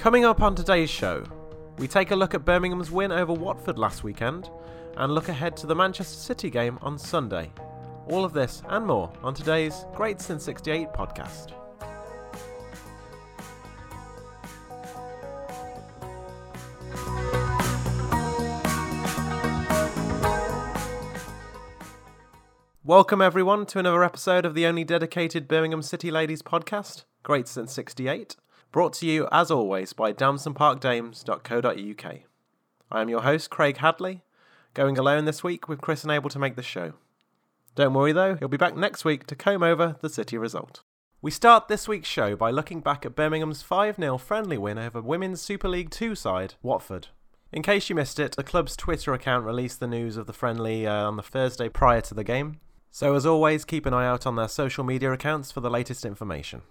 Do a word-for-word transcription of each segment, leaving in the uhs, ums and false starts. Coming up on today's show, we take a look at Birmingham's win over Watford last weekend and look ahead to the Manchester City game on Sunday. All of this and more on today's Greats in sixty-eight podcast. Welcome everyone to another episode of the only dedicated Birmingham City Ladies podcast, Greats in sixty-eight, brought to you as always by dams and park dames dot co dot u k. I am your host Craig Hadley, going alone this week with Chris unable to make the show. Don't worry though, he'll be back next week to comb over the City result. We start this week's show by looking back at Birmingham's five nil friendly win over Women's Super League two side, Watford. In case you missed it, the club's Twitter account released the news of the friendly uh, on the Thursday prior to the game. So as always, keep an eye out on their social media accounts for the latest information.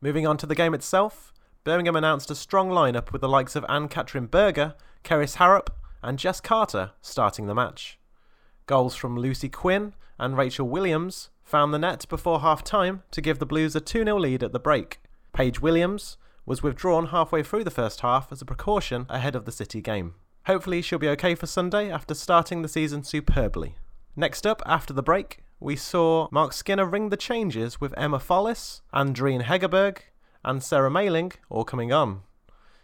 Moving on to the game itself, Birmingham announced a strong lineup with the likes of Ann-Kathrin Berger, Keris Harrop and Jess Carter starting the match. Goals from Lucy Quinn and Rachel Williams found the net before half-time to give the Blues a two nil lead at the break. Paige Williams was withdrawn halfway through the first half as a precaution ahead of the City game. Hopefully she'll be okay for Sunday after starting the season superbly. Next up, after the break, we saw Mark Skinner ring the changes with Emma Follis, Ann-Kathrin Berger and Sarah Mayling all coming on.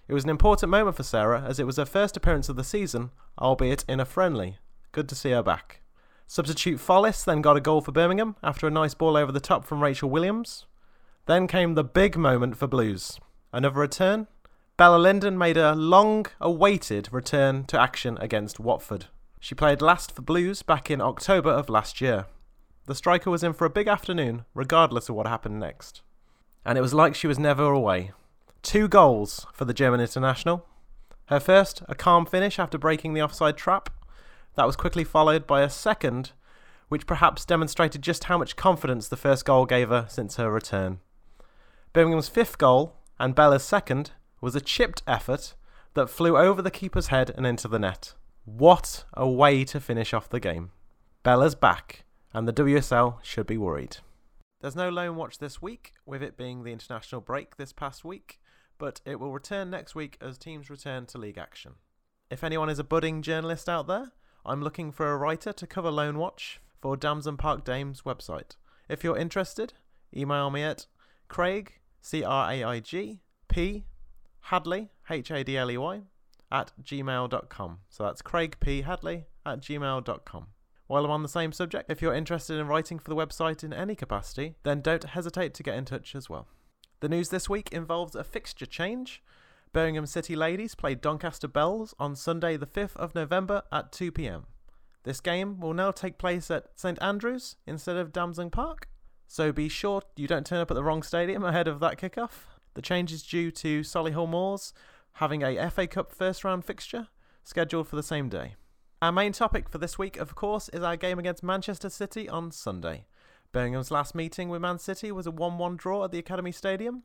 It was an important moment for Sarah as it was her first appearance of the season, albeit in a friendly. Good to see her back. Substitute Follis then got a goal for Birmingham after a nice ball over the top from Rachel Williams. Then came the big moment for Blues. Another return. Bella Linden made a long-awaited return to action against Watford. She played last for Blues back in October of last year. The striker was in for a big afternoon, regardless of what happened next. And it was like she was never away. Two goals for the German international. Her first, a calm finish after breaking the offside trap. That was quickly followed by a second, which perhaps demonstrated just how much confidence the first goal gave her since her return. Birmingham's fifth goal, and Bella's second, was a chipped effort that flew over the keeper's head and into the net. What a way to finish off the game. Bella's back. And the W S L should be worried. There's no loan watch this week, with it being the international break this past week, but it will return next week as teams return to league action. If anyone is a budding journalist out there, I'm looking for a writer to cover loan watch for Dams and Park Dames website. If you're interested, email me at Craig, C R A I G, P, Hadley, H A D L E Y, at gmail dot com. So that's Craig P. Hadley at gmail dot com. While I'm on the same subject, if you're interested in writing for the website in any capacity, then don't hesitate to get in touch as well. The news this week involves a fixture change. Birmingham City Ladies played Doncaster Bells on Sunday the fifth of November at two p m. This game will now take place at St Andrews instead of Damson Park, so be sure you don't turn up at the wrong stadium ahead of that kickoff. The change is due to Solihull Moors having a F A Cup first round fixture scheduled for the same day. Our main topic for this week, of course, is our game against Manchester City on Sunday. Birmingham's last meeting with Man City was a one one draw at the Academy Stadium.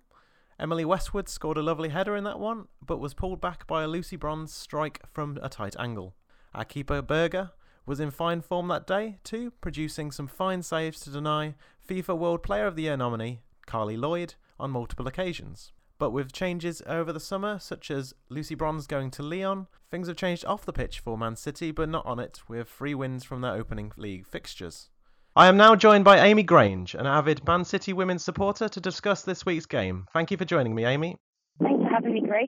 Emily Westwood scored a lovely header in that one, but was pulled back by a Lucy Bronze strike from a tight angle. Our keeper, Berger, was in fine form that day too, producing some fine saves to deny FIFA World Player of the Year nominee, Carli Lloyd, on multiple occasions. But with changes over the summer, such as Lucy Bronze going to Lyon, things have changed off the pitch for Man City, but not on it, with three wins from their opening league fixtures. I am now joined by Amy Grange, an avid Man City women's supporter, to discuss this week's game. Thank you for joining me, Amy. Thanks for having me, Greg.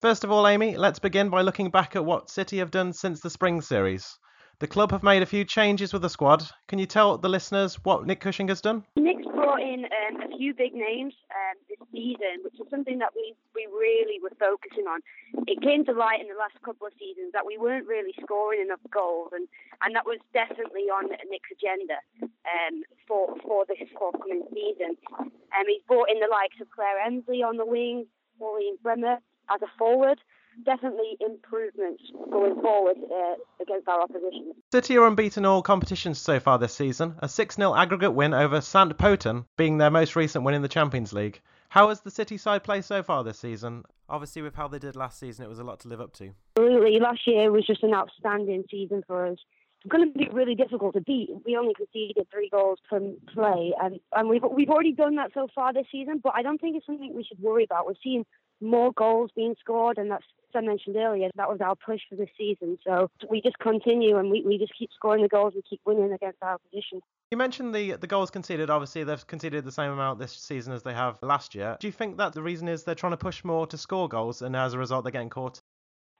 First of all, Amy, let's begin by looking back at what City have done since the spring series. The club have made a few changes with the squad. Can you tell the listeners what Nick Cushing has done? Nick's brought in um, a few big names um, this season, which is something that we, we really were focusing on. It came to light in the last couple of seasons that we weren't really scoring enough goals, and, and that was definitely on Nick's agenda um, for for this forthcoming season. Um, he's brought in the likes of Claire Emsley on the wing, Maureen Bremner as a forward. Definitely improvements going forward uh, against our opposition. City are unbeaten all competitions so far this season, a six nil aggregate win over Sant Poten being their most recent win in the Champions League. How has the City side played so far this season? Obviously with how they did last season, it was a lot to live up to. Absolutely, last year was just an outstanding season for us. It's going to be really difficult to beat. We only conceded three goals per play, and, and we've, we've already done that so far this season, but I don't think it's something we should worry about. We're seeing more goals being scored, and that's, as I mentioned earlier, that was our push for this season. So we just continue and we, we just keep scoring the goals and keep winning against our opposition. You mentioned the the goals conceded. Obviously, they've conceded the same amount this season as they have last year. Do you think that the reason is they're trying to push more to score goals and as a result they're getting caught?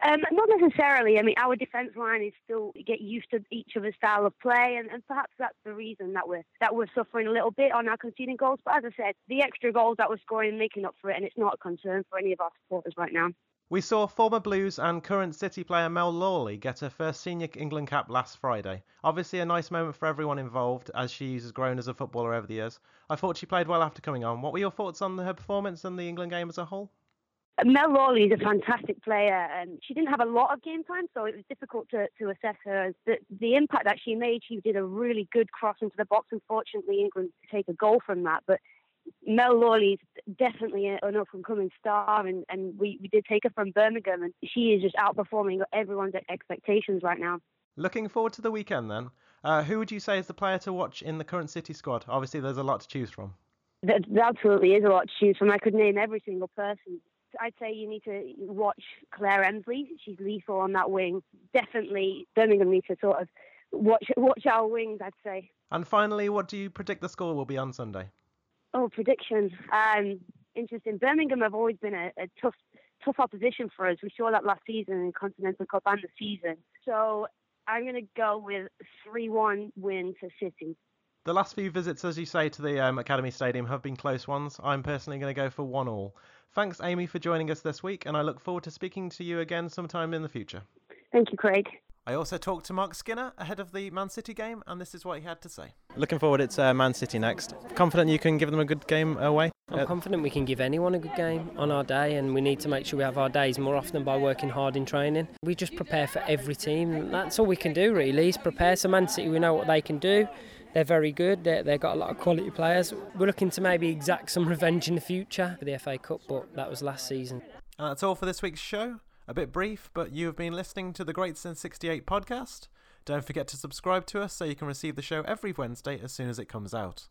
Um, not necessarily. I mean, our defence line is still get used to each other's style of play, and, and perhaps that's the reason that we're that we're suffering a little bit on our conceding goals. But as I said, the extra goals that we're scoring are making up for it, and it's not a concern for any of our supporters right now. We saw former Blues and current City player Mel Lawley get her first senior England cap last Friday. Obviously a nice moment for everyone involved, as she has grown as a footballer over the years. I thought she played well after coming on. What were your thoughts on her performance and the England game as a whole? Mel Lawley is a fantastic player, and she didn't have a lot of game time, so it was difficult to, to assess her. The, the impact that she made, she did a really good cross into the box. Unfortunately, England could take a goal from that, but Mel Lawley's definitely an up-and-coming star, and, and we, we did take her from Birmingham, and she is just outperforming everyone's expectations right now. Looking forward to the weekend then. Uh, who would you say is the player to watch in the current City squad? Obviously, there's a lot to choose from. There absolutely is a lot to choose from. I could name every single person. I'd say you need to watch Claire Emsley. She's lethal on that wing. Definitely Birmingham needs to sort of watch, watch our wings, I'd say. And finally, what do you predict the score will be on Sunday? Oh, prediction. Um, interesting. Birmingham have always been a, a tough tough opposition for us. We saw that last season in Continental Cup and the season. So I'm going to go with three one win for City. The last few visits, as you say, to the um, Academy Stadium have been close ones. I'm personally going to go for one all. Thanks, Amy, for joining us this week, and I look forward to speaking to you again sometime in the future. Thank you, Craig. I also talked to Mark Skinner ahead of the Man City game, and this is what he had to say. Looking forward, it's uh, Man City next. Confident you can give them a good game away? I'm uh, confident we can give anyone a good game on our day, and we need to make sure we have our days more often by working hard in training. We just prepare for every team. That's all we can do, really, is prepare. So Man City, we know what they can do. They're very good. They're, they've got a lot of quality players. We're looking to maybe exact some revenge in the future for the F A Cup, but that was last season. And that's all for this week's show. A bit brief, but you have been listening to the Greats in sixty-eight podcast. Don't forget to subscribe to us so you can receive the show every Wednesday as soon as it comes out.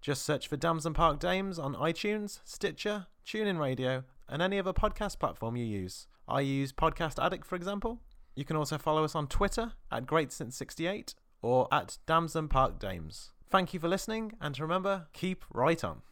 Just search for Dams and Park Dames on iTunes, Stitcher, TuneIn Radio, and any other podcast platform you use. I use Podcast Addict, for example. You can also follow us on Twitter at Greats in sixty-eight or at Dams and Park Dames. Thank you for listening, and remember, keep right on.